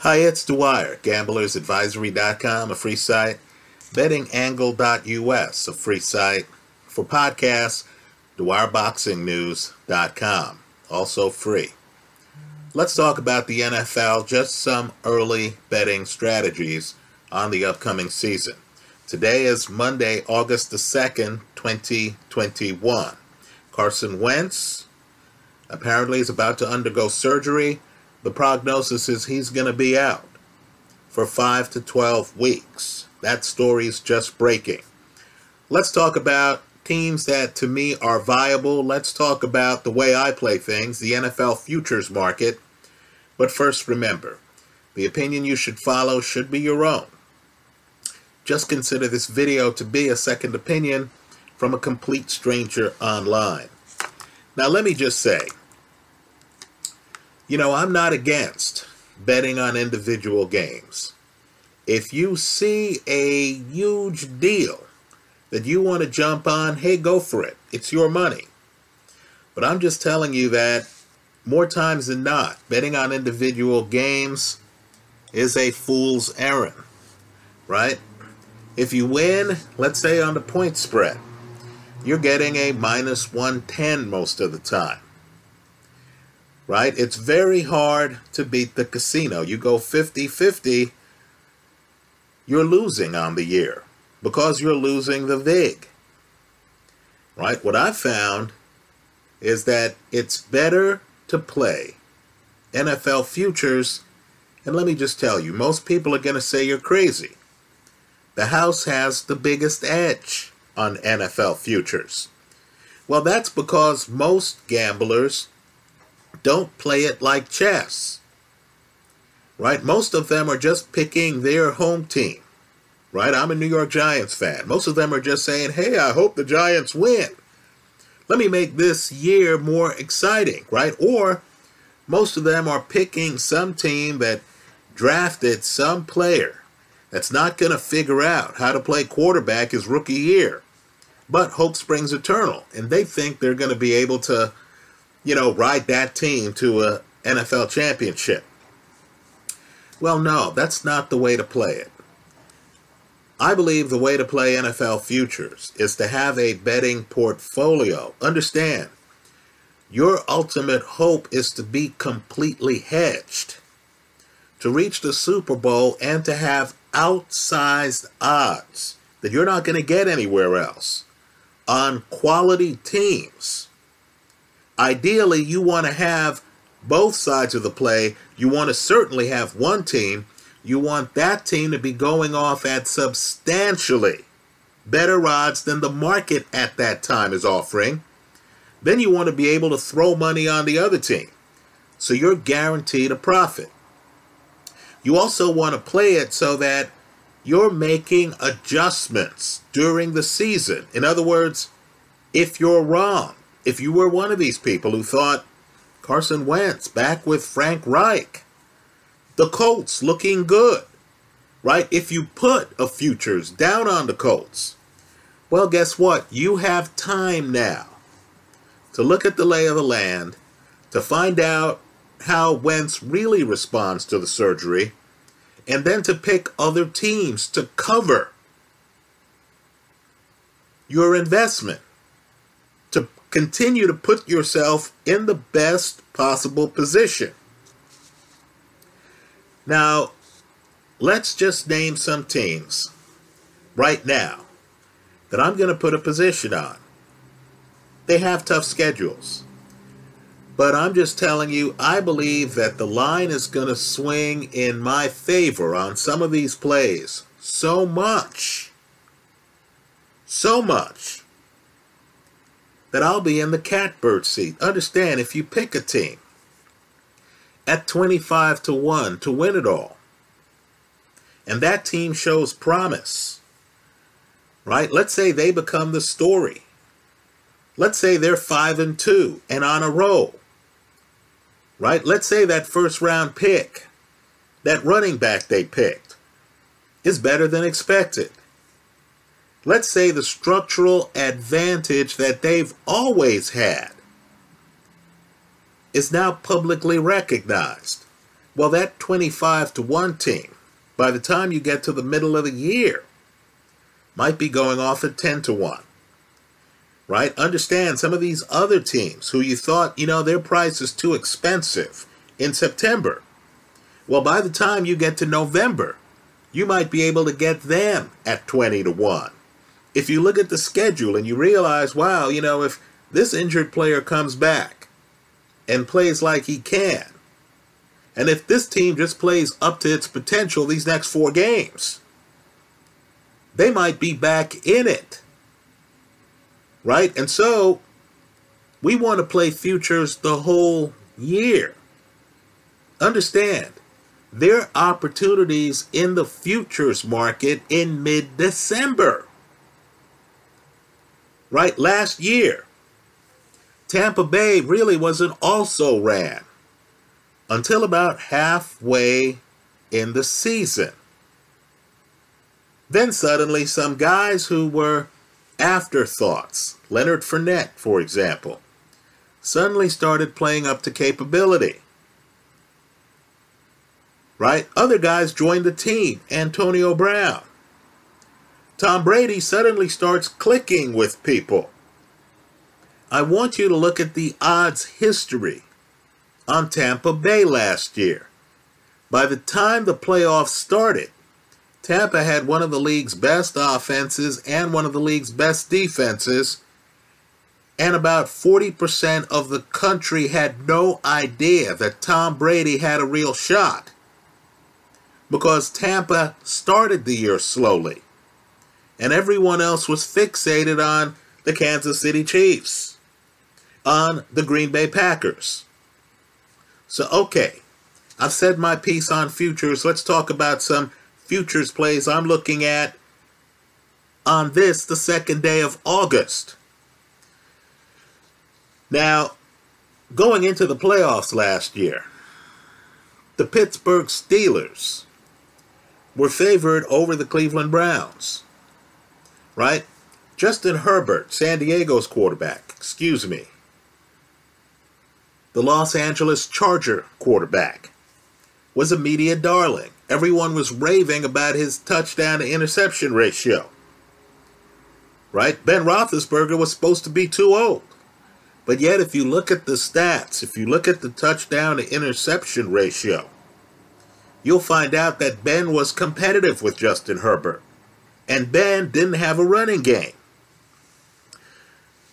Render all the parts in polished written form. Hi, it's Dwyer, gamblersadvisory.com, a free site, Bettingangle.us, a free site for podcasts, Dwyerboxingnews.com, also free. Let's talk about the NFL, just some early betting strategies on the upcoming season. Today is Monday, August the 2nd, 2021. Carson Wentz apparently is about to undergo surgery. The prognosis is he's going to be out for 5 to 12 weeks. That story is just breaking. Let's talk about teams that to me are viable. Let's talk about the way I play things, the NFL futures market. But first, remember, the opinion you should follow should be your own. Just consider this video to be a second opinion from a complete stranger online. Now, let me just say, you know, I'm not against betting on individual games. If you see a huge deal that you want to jump on, hey, go for it. It's your money. But I'm just telling you that more times than not, betting on individual games is a fool's errand, right? If you win, let's say on the point spread, you're getting a minus 110 most of the time, right? It's very hard to beat the casino. You go 50-50, you're losing on the year because you're losing the vig, right? What I found is that it's better to play NFL futures, and let me just tell you, most people are going to say you're crazy. The house has the biggest edge on NFL futures. Well, that's because most gamblers don't play it like chess, right? Most of them are just picking their home team, right? I'm a New York Giants fan. Most of them are just saying, hey, I hope the Giants win. Let me make this year more exciting, right? Or most of them are picking some team that drafted some player that's not going to figure out how to play quarterback his rookie year, but hope springs eternal, and they think they're going to be able to, you know, ride that team to an NFL championship. Well, no, that's not the way to play it. I believe the way to play NFL futures is to have a betting portfolio. Understand, your ultimate hope is to be completely hedged, to reach the Super Bowl, and to have outsized odds that you're not going to get anywhere else on quality teams. Ideally, you want to have both sides of the play. You want to certainly have one team. You want that team to be going off at substantially better odds than the market at that time is offering. Then you want to be able to throw money on the other team, so you're guaranteed a profit. You also want to play it so that you're making adjustments during the season. In other words, if you're wrong, if you were one of these people who thought Carson Wentz back with Frank Reich, the Colts looking good, right? If you put a futures down on the Colts, well, guess what? You have time now to look at the lay of the land, to find out how Wentz really responds to the surgery, and then to pick other teams to cover your investment, to continue to put yourself in the best possible position. Now, let's just name some teams right now that I'm going to put a position on. They have tough schedules, but I'm just telling you, I believe that the line is going to swing in my favor on some of these plays so much, that I'll be in the catbird seat. Understand, if you pick a team at 25 to 1 to win it all, and that team shows promise, right? Let's say they become the story. Let's say they're 5-2 and on a roll, right? Let's say that first round pick, that running back they picked, is better than expected. Let's say the structural advantage that they've always had is now publicly recognized. Well, that 25-1 team, by the time you get to the middle of the year, might be going off at 10-1, right? Understand some of these other teams who you thought, you know, their price is too expensive in September. Well, by the time you get to November, you might be able to get them at 20-1. If you look at the schedule and you realize, wow, you know, if this injured player comes back and plays like he can, and if this team just plays up to its potential these next 4 games, they might be back in it, right? And so we want to play futures the whole year. Understand, there are opportunities in the futures market in mid-December, right? Last year, Tampa Bay really wasn't also ran until about halfway in the season. Then suddenly some guys who were afterthoughts, Leonard Fournette, for example, suddenly started playing up to capability, right? Other guys joined the team, Antonio Brown. Tom Brady suddenly starts clicking with people. I want you to look at the odds history on Tampa Bay last year. By the time the playoffs started, Tampa had one of the league's best offenses and one of the league's best defenses, and about 40% of the country had no idea that Tom Brady had a real shot because Tampa started the year slowly, and everyone else was fixated on the Kansas City Chiefs, on the Green Bay Packers. So, okay, I've said my piece on futures. Let's talk about some futures plays I'm looking at on this, the second day of August. Now, going into the playoffs last year, the Pittsburgh Steelers were favored over the Cleveland Browns, right? Justin Herbert, San Diego's quarterback, the Los Angeles Charger quarterback, was a media darling. Everyone was raving about his touchdown to interception ratio, right? Ben Roethlisberger was supposed to be too old. But yet, if you look at the stats, if you look at the touchdown to interception ratio, you'll find out that Ben was competitive with Justin Herbert, and Ben didn't have a running game.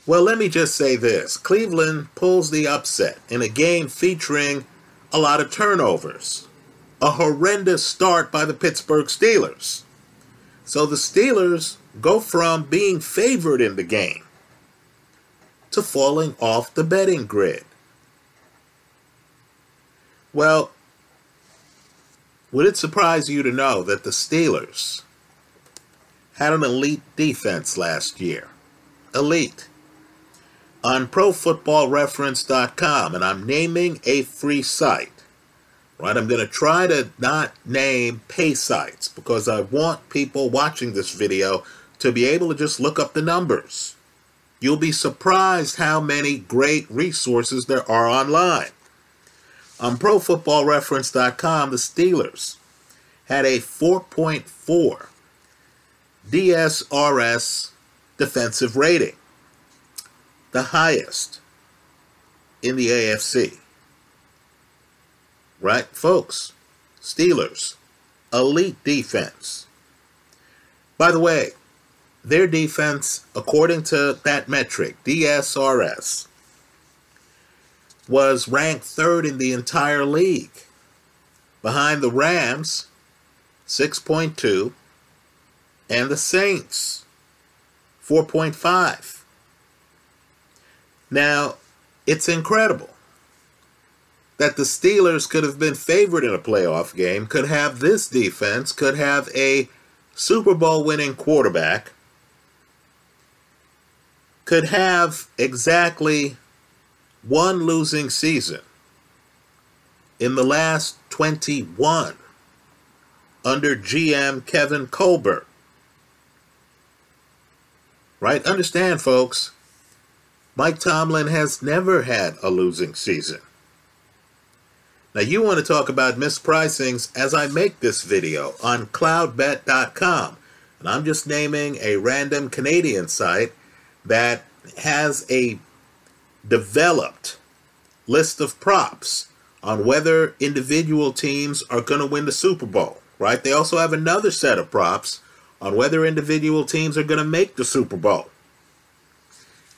Well, let me just say this. Cleveland pulls the upset in a game featuring a lot of turnovers, a horrendous start by the Pittsburgh Steelers. So the Steelers go from being favored in the game to falling off the betting grid. Well, would it surprise you to know that the Steelers had an elite defense last year? Elite. On ProFootballReference.com, and I'm naming a free site, right? I'm going to try to not name pay sites because I want people watching this video to be able to just look up the numbers. You'll be surprised how many great resources there are online. On ProFootballReference.com, the Steelers had a 4.4 DSRS defensive rating, the highest in the AFC. Right, folks? Steelers, elite defense. By the way, their defense, according to that metric, DSRS, was ranked 3rd in the entire league, behind the Rams, 6.2, and the Saints, 4.5. Now, it's incredible that the Steelers could have been favored in a playoff game, could have this defense, could have a Super Bowl winning quarterback, could have exactly one losing season in the last 21 under GM Kevin Colbert. Right? Understand, folks, Mike Tomlin has never had a losing season. Now you want to talk about mispricings as I make this video on cloudbet.com. And I'm just naming a random Canadian site that has a developed list of props on whether individual teams are going to win the Super Bowl, right? They also have another set of props on whether individual teams are going to make the Super Bowl.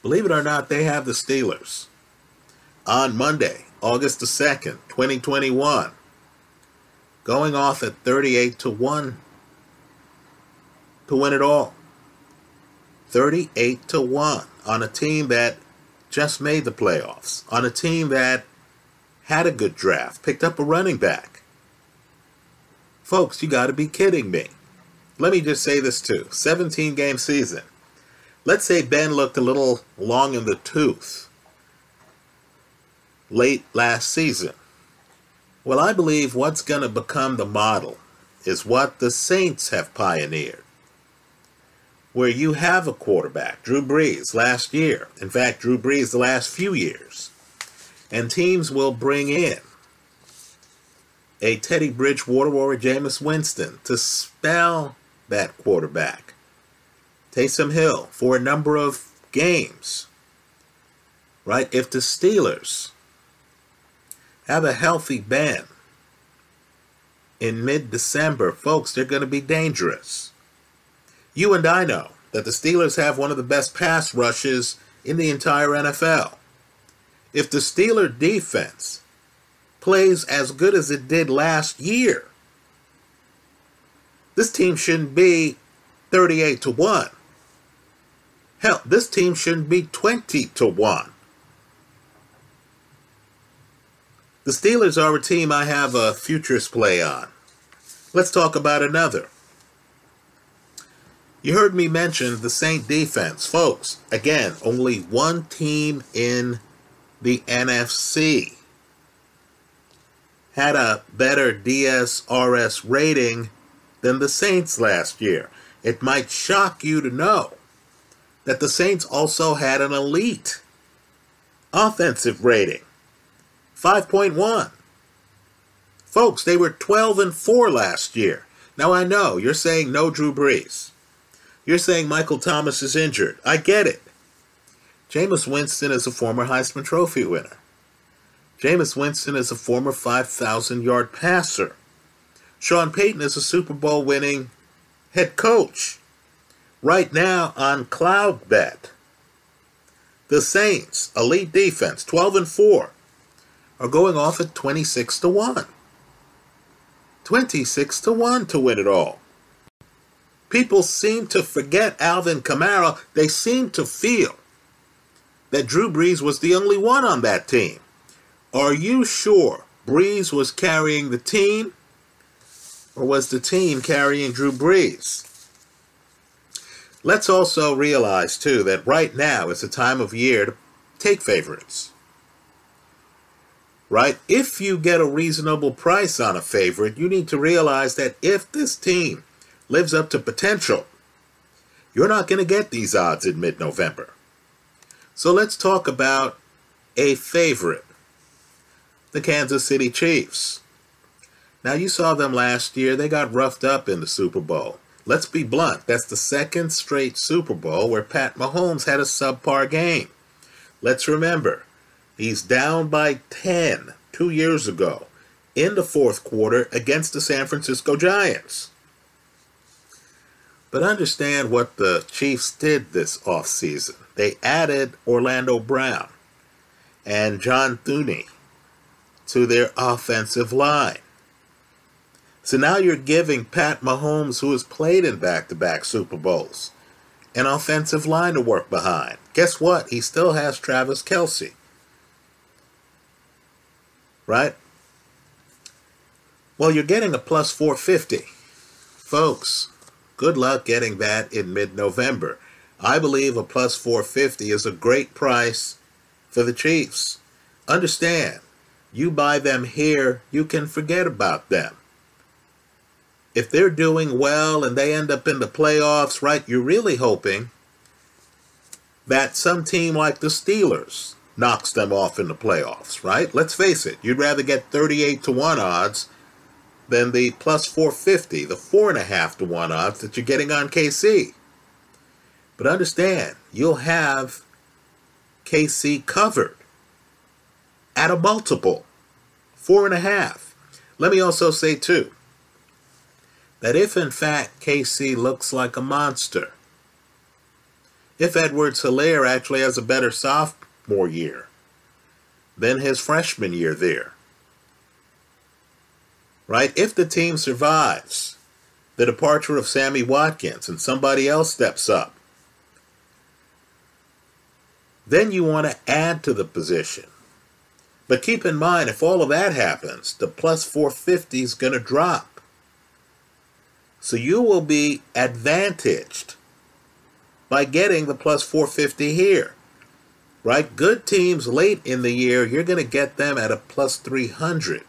Believe it or not, they have the Steelers on Monday, August the 2nd, 2021, going off at 38-1 to win it all. 38-1 on a team that just made the playoffs, on a team that had a good draft, picked up a running back. Folks, you got to be kidding me. Let me just say this too. 17-game season. Let's say Ben looked a little long in the tooth late last season. Well, I believe what's going to become the model is what the Saints have pioneered, where you have a quarterback, Drew Brees, last year. In fact, Drew Brees the last few years. And teams will bring in a Teddy Bridgewater or a Jameis Winston to spell that quarterback. Taysom Hill for a number of games, right? If the Steelers have a healthy Ben in mid-December, folks, they're going to be dangerous. You and I know that the Steelers have one of the best pass rushes in the entire NFL. If the Steelers defense plays as good as it did last year, this team shouldn't be 38-1. Hell, this team shouldn't be 20-1. The Steelers are a team I have a futures play on. Let's talk about another. You heard me mention the Saint defense. Folks, again, only one team in the NFC had a better DSRS rating than the Saints last year. It might shock you to know that the Saints also had an elite offensive rating, 5.1. Folks, they were 12-4 last year. Now I know you're saying no Drew Brees. You're saying Michael Thomas is injured. I get it. Jameis Winston is a former Heisman Trophy winner. Jameis Winston is a former 5,000-yard passer. Sean Payton is a Super Bowl-winning head coach. Right now on CloudBet, the Saints, elite defense, 12-4, are going off at 26-1. 26-1 to win it all. People seem to forget Alvin Kamara. They seem to feel that Drew Brees was the only one on that team. Are you sure Brees was carrying the team, or was the team carrying Drew Brees? Let's also realize, too, that right now is the time of year to take favorites, right? If you get a reasonable price on a favorite, you need to realize that if this team lives up to potential, you're not going to get these odds in mid-November. So let's talk about a favorite, the Kansas City Chiefs. Now, you saw them last year. They got roughed up in the Super Bowl. Let's be blunt. That's the second straight Super Bowl where Pat Mahomes had a subpar game. Let's remember, he's down by 10 2 years ago in the fourth quarter against the San Francisco Giants. But understand what the Chiefs did this offseason. They added Orlando Brown and John Thuney to their offensive line. So now you're giving Pat Mahomes, who has played in back-to-back Super Bowls, an offensive line to work behind. Guess what? He still has Travis Kelce. Right? Well, you're getting a plus 450. Folks, good luck getting that in mid-November. I believe a plus 450 is a great price for the Chiefs. Understand, you buy them here, you can forget about them. If they're doing well and they end up in the playoffs, right, you're really hoping that some team like the Steelers knocks them off in the playoffs, right? Let's face it, you'd rather get 38-1 odds than the plus 450, the 4.5-1 odds that you're getting on KC. But understand, you'll have KC covered at a multiple, 4.5. Let me also say, too, that if, in fact, KC looks like a monster, if Edwards-Helaire actually has a better sophomore year than his freshman year there, right? If the team survives the departure of Sammy Watkins and somebody else steps up, then you want to add to the position. But keep in mind, if all of that happens, the plus 450 is going to drop. So you will be advantaged by getting the plus 450 here, right? Good teams late in the year, you're going to get them at a plus 300.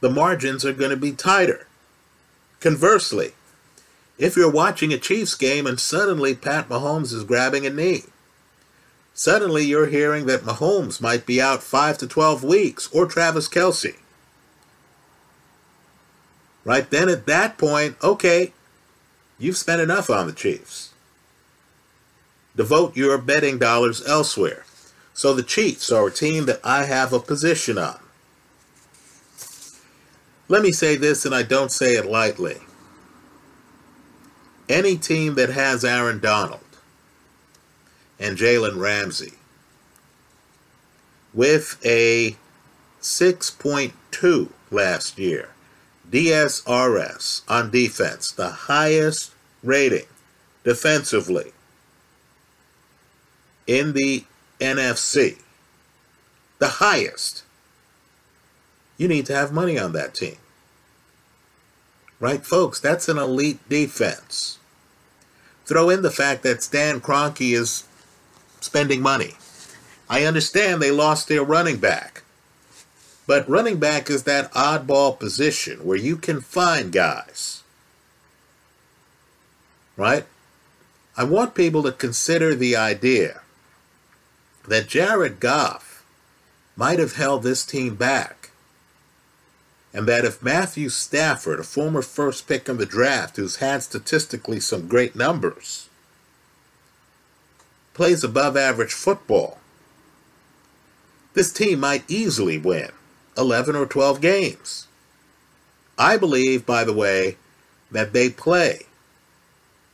The margins are going to be tighter. Conversely, if you're watching a Chiefs game and suddenly Pat Mahomes is grabbing a knee, suddenly you're hearing that Mahomes might be out 5 to 12 weeks, or Travis Kelce. Right then at that point, okay, you've spent enough on the Chiefs. Devote your betting dollars elsewhere. So the Chiefs are a team that I have a position on. Let me say this, and I don't say it lightly. Any team that has Aaron Donald and Jalen Ramsey with a 6.2 last year, DSRS on defense, the highest rating defensively in the NFC, the highest. You need to have money on that team. Right, folks? That's an elite defense. Throw in the fact that Stan Kroenke is spending money. I understand they lost their running back, but running back is that oddball position where you can find guys, right? I want people to consider the idea that Jared Goff might have held this team back, and that if Matthew Stafford, a former first pick in the draft who's had statistically some great numbers, plays above average football, this team might easily win 11 or 12 games. I believe, by the way, that they play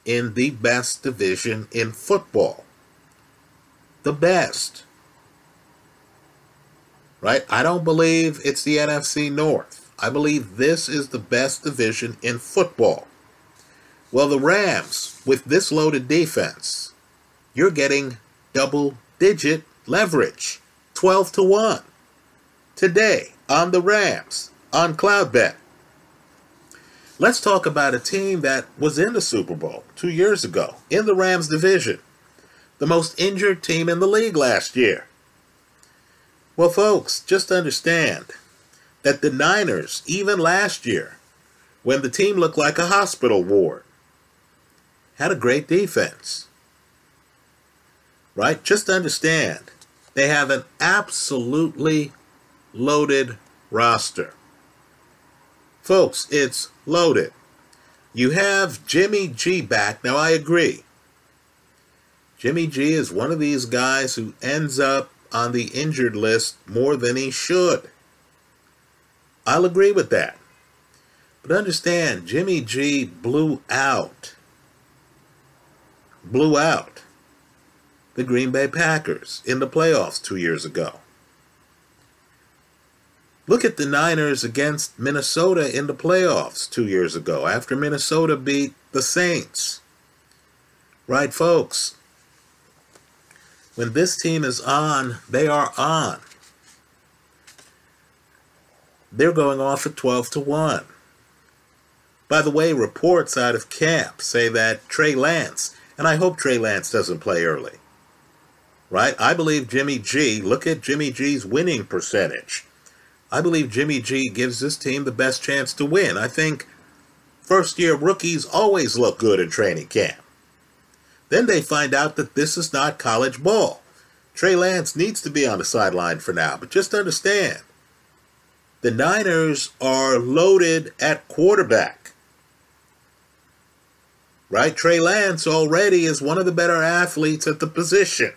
in the best division in football. The best. Right? I don't believe it's the NFC North. I believe this is the best division in football. Well, the Rams, with this loaded defense, you're getting double-digit leverage, 12-1, today on the Rams, on CloudBet. Let's talk about a team that was in the Super Bowl 2 years ago, in the Rams division, the most injured team in the league last year. Well, folks, just understand that the Niners, even last year, when the team looked like a hospital ward, had a great defense. Right? Just understand, they have an absolutely loaded roster. Folks, it's loaded. You have Jimmy G back. Now, I agree. Jimmy G is one of these guys who ends up on the injured list more than he should. I'll agree with that. But understand, Jimmy G blew out. Blew out the Green Bay Packers in the playoffs 2 years ago. Look at the Niners against Minnesota in the playoffs 2 years ago after Minnesota beat the Saints. Right, folks? When this team is on, they are on. They're going off at 12-1. By the way, reports out of camp say that Trey Lance, and I hope Trey Lance doesn't play early, right? I believe Jimmy G, look at Jimmy G's winning percentage. I believe Jimmy G gives this team the best chance to win. I think first-year rookies always look good in training camp. Then they find out that this is not college ball. Trey Lance needs to be on the sideline for now, but just understand, the Niners are loaded at quarterback, right? Trey Lance already is one of the better athletes at the position.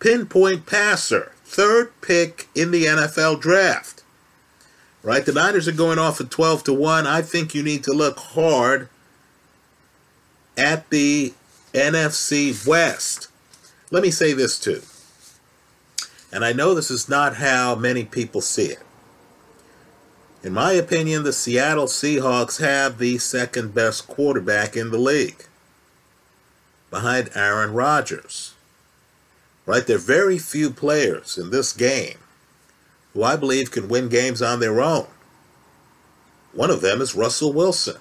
Pinpoint passer, third pick in the NFL draft, right? The Niners are going off at 12-1. I think you need to look hard at the NFC West. Let me say this too, and I know this is not how many people see it. In my opinion, the Seattle Seahawks have the second best quarterback in the league, behind Aaron Rodgers. Right? There are very few players in this game who I believe can win games on their own. One of them is Russell Wilson.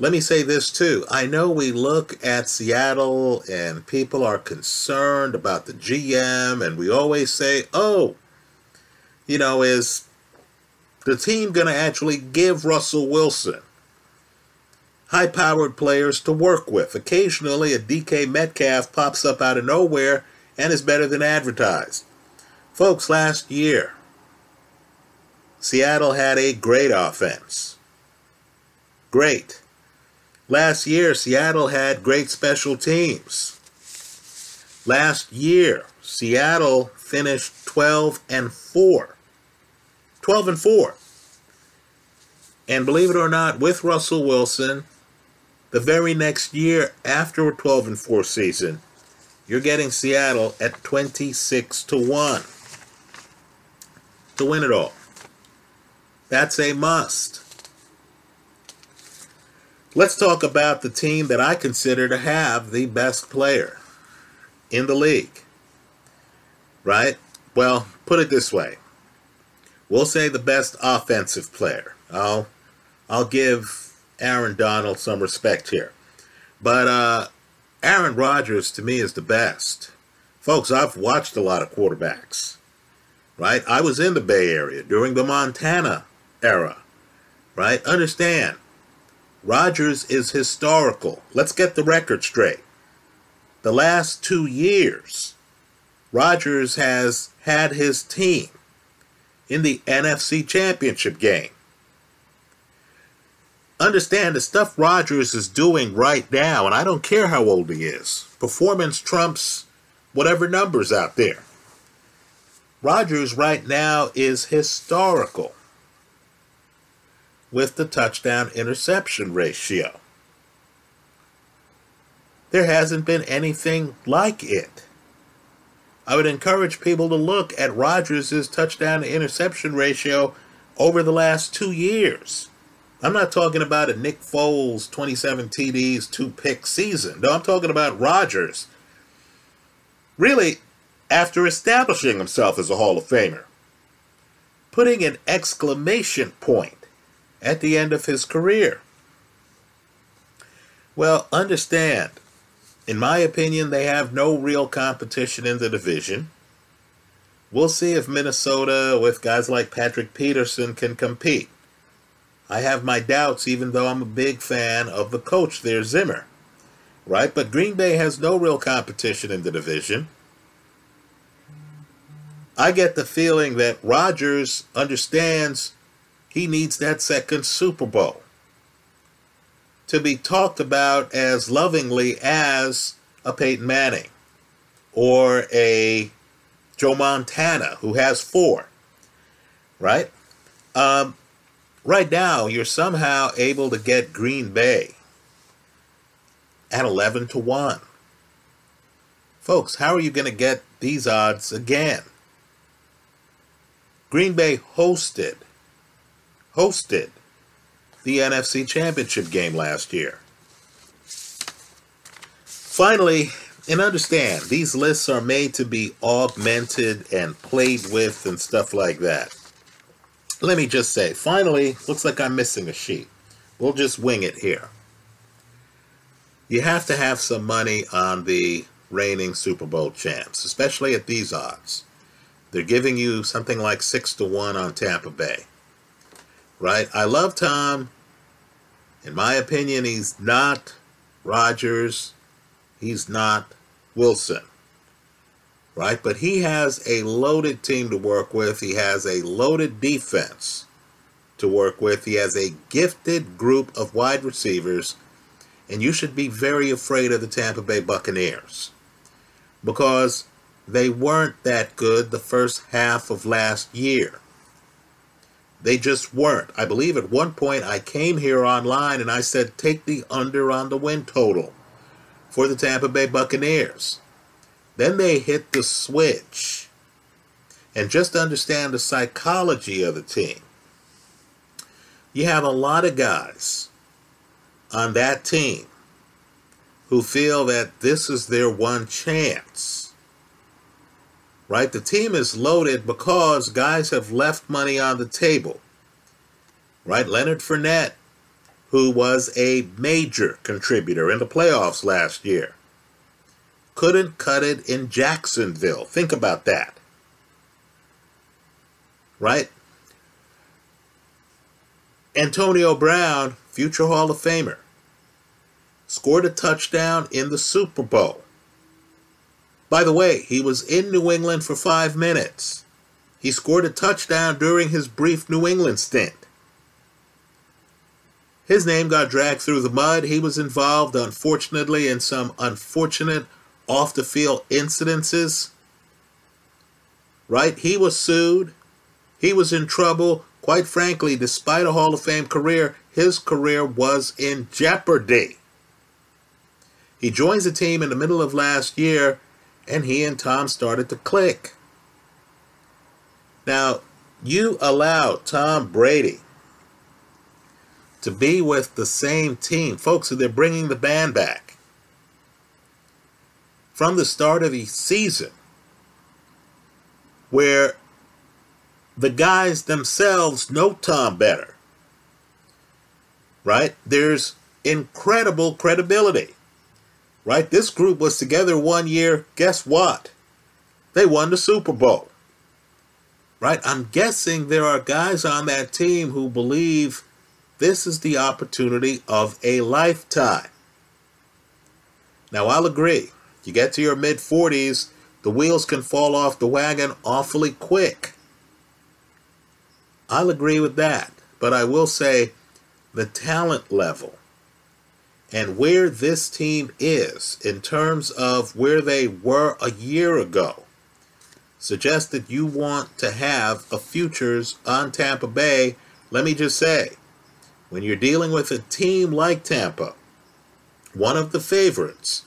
Let me say this too. I know we look at Seattle and people are concerned about the GM, and we always say, oh, you know, is the team going to actually give Russell Wilson high-powered players to work with? Occasionally a DK Metcalf pops up out of nowhere and is better than advertised. Folks, last year, Seattle had a great offense. Great. Last year, Seattle had great special teams. Last year, Seattle finished 12-4. 12-4. And believe it or not, with Russell Wilson, the very next year after a 12-4 season, you're getting Seattle at 26-1 to win it all. That's a must. Let's talk about the team that I consider to have the best player in the league, right? Well, put it this way. We'll say the best offensive player. I'll give Aaron Donald some respect here. But Aaron Rodgers, to me, is the best. Folks, I've watched a lot of quarterbacks, right? I was in the Bay Area during the Montana era, right? Understand. Rodgers is historical. Let's get the record straight. The last 2 years, Rodgers has had his team in the NFC Championship game. Understand the stuff Rodgers is doing right now, and I don't care how old he is. Performance trumps whatever numbers out there. Rodgers right now is historical with the touchdown-interception ratio. There hasn't been anything like it. I would encourage people to look at Rodgers' touchdown-to-interception ratio over the last 2 years. I'm not talking about a Nick Foles 27 TDs, 2-pick season. No, I'm talking about Rodgers really, after establishing himself as a Hall of Famer, putting an exclamation point at the end of his career. Well, understand, in my opinion, they have no real competition in the division. We'll see if Minnesota, with guys like Patrick Peterson, can compete. I have my doubts, even though I'm a big fan of the coach there, Zimmer, right? But Green Bay has no real competition in the division. I get the feeling that Rodgers understands he needs that second Super Bowl to be talked about as lovingly as a Peyton Manning or a Joe Montana, who has 4, right? Right now, you're somehow able to get Green Bay at 11-1. Folks, how are you going to get these odds again? Green Bay hosted the NFC Championship game last year. Finally, and understand, these lists are made to be augmented and played with and stuff like that. Let me just say, finally, looks like I'm missing a sheet. We'll just wing it here. You have to have some money on the reigning Super Bowl champs, especially at these odds. They're giving you something like 6-1 on Tampa Bay. Right? I love Tom. In my opinion, he's not Rodgers. He's not Wilson. right? But he has a loaded team to work with. He has a loaded defense to work with. He has a gifted group of wide receivers, and you should be very afraid of the Tampa Bay Buccaneers because they weren't that good the first half of last year. They just weren't. I believe at one point I came here online and I said, take the under on the win total for the Tampa Bay Buccaneers. Then they hit the switch. And just to understand the psychology of the team, you have a lot of guys on that team who feel that this is their one chance, right? The team is loaded because guys have left money on the table, right? Leonard Fournette, who was a major contributor in the playoffs last year, couldn't cut it in Jacksonville. Think about that, right? Antonio Brown, future Hall of Famer, scored a touchdown in the Super Bowl. By the way, he was in New England for 5 minutes. He scored a touchdown during his brief New England stint. His name got dragged through the mud. He was involved, unfortunately, in some unfortunate off-the-field incidences, right? He was sued. He was in trouble. Quite frankly, despite a Hall of Fame career, his career was in jeopardy. He joins the team in the middle of last year, and he and Tom started to click. Now, you allow Tom Brady to be with the same team. Folks, they're bringing the band back. From the start of the season, where the guys themselves know Tom better, right? There's incredible credibility, right? This group was together 1 year. Guess what? They won the Super Bowl, right? I'm guessing there are guys on that team who believe this is the opportunity of a lifetime. Now, I'll agree. You get to your mid-40s, the wheels can fall off the wagon awfully quick. I'll agree with that, but I will say the talent level and where this team is in terms of where they were a year ago suggests that you want to have a futures on Tampa Bay. Let me just say, when you're dealing with a team like Tampa, one of the favorites,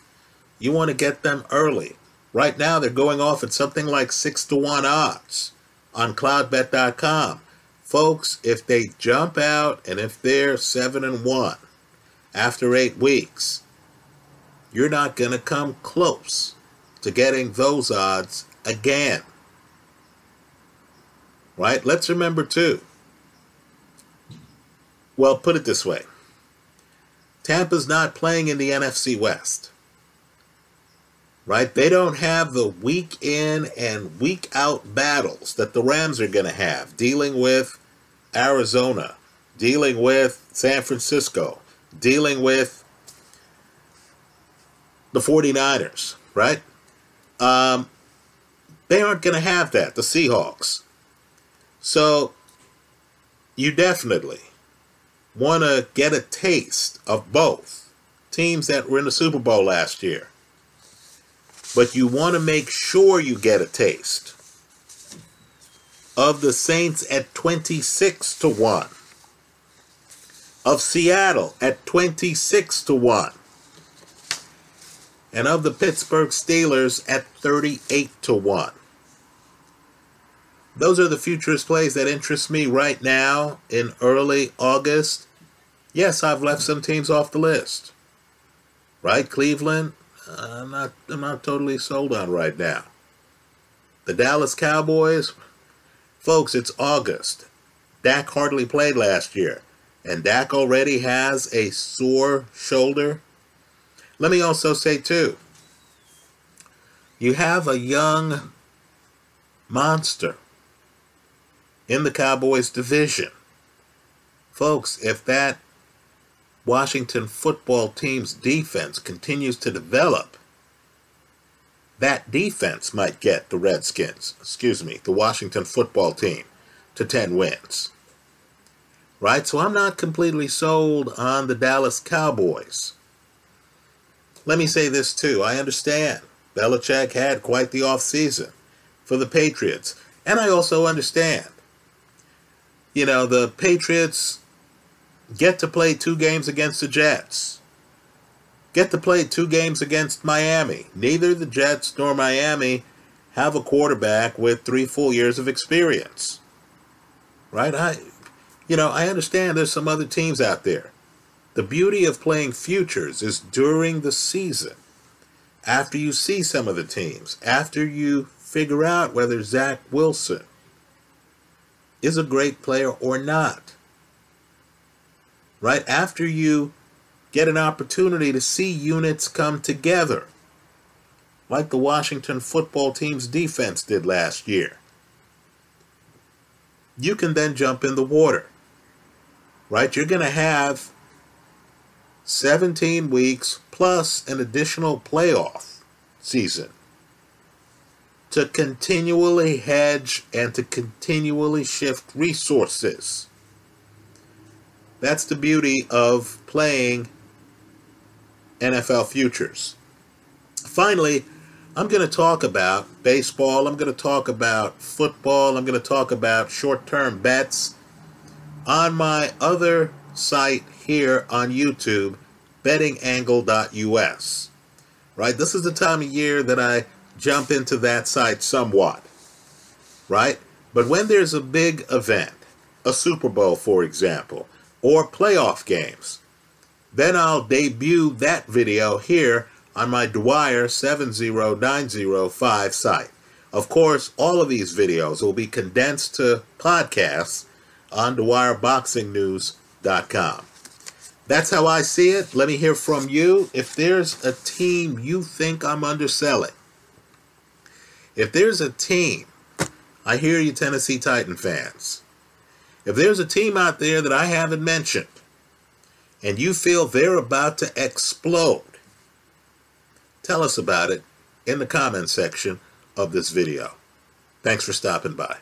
you want to get them early. Right now, they're going off at something like 6-1 odds on cloudbet.com. Folks, if they jump out and if they're 7-1 after 8 weeks, you're not going to come close to getting those odds again, right? Let's remember, too. Well, put it this way. Tampa's not playing in the NFC West, right? They don't have the week in and week out battles that the Rams are going to have, dealing with Arizona, dealing with San Francisco, dealing with the 49ers, right? They aren't going to have that, the Seahawks. So you definitely want to get a taste of both teams that were in the Super Bowl last year. But you want to make sure you get a taste of the Saints at 26-1, of Seattle at 26-1, and of the Pittsburgh Steelers at 38-1. Those are the futures plays that interest me right now in early August. Yes, I've left some teams off the list, right? Cleveland, I'm not totally sold on right now. The Dallas Cowboys, folks, it's August. Dak hardly played last year, and Dak already has a sore shoulder. Let me also say, too, you have a young monster in the Cowboys division. Folks, if that Washington football team's defense continues to develop, that defense might get the the Washington football team to 10 wins. Right? So I'm not completely sold on the Dallas Cowboys. Let me say this too. I understand Belichick had quite the offseason for the Patriots. And I also understand, you know, the Patriots get to play 2 games against the Jets. Get to play 2 games against Miami. Neither the Jets nor Miami have a quarterback with 3 full years of experience. Right? I understand there's some other teams out there. The beauty of playing futures is during the season, after you see some of the teams, after you figure out whether Zach Wilson is a great player or not. Right? After you get an opportunity to see units come together, like the Washington football team's defense did last year. You can then jump in the water, right? You're going to have 17 weeks plus an additional playoff season to continually hedge and to continually shift resources. That's the beauty of playing NFL futures. Finally, I'm going to talk about baseball. I'm going to talk about football. I'm going to talk about short-term bets on my other site here on YouTube, Bettingangle.us. Right? This is the time of year that I jump into that site somewhat. Right? But when there's a big event, a Super Bowl, for example, or playoff games, then I'll debut that video here on my Dwyer 70905 site. Of course, all of these videos will be condensed to podcasts on Dwyerboxingnews.com. That's how I see it. Let me hear from you. If there's a team you think I'm underselling, if there's a team, I hear you Tennessee Titan fans, if there's a team out there that I haven't mentioned and you feel they're about to explode, tell us about it in the comment section of this video. Thanks for stopping by.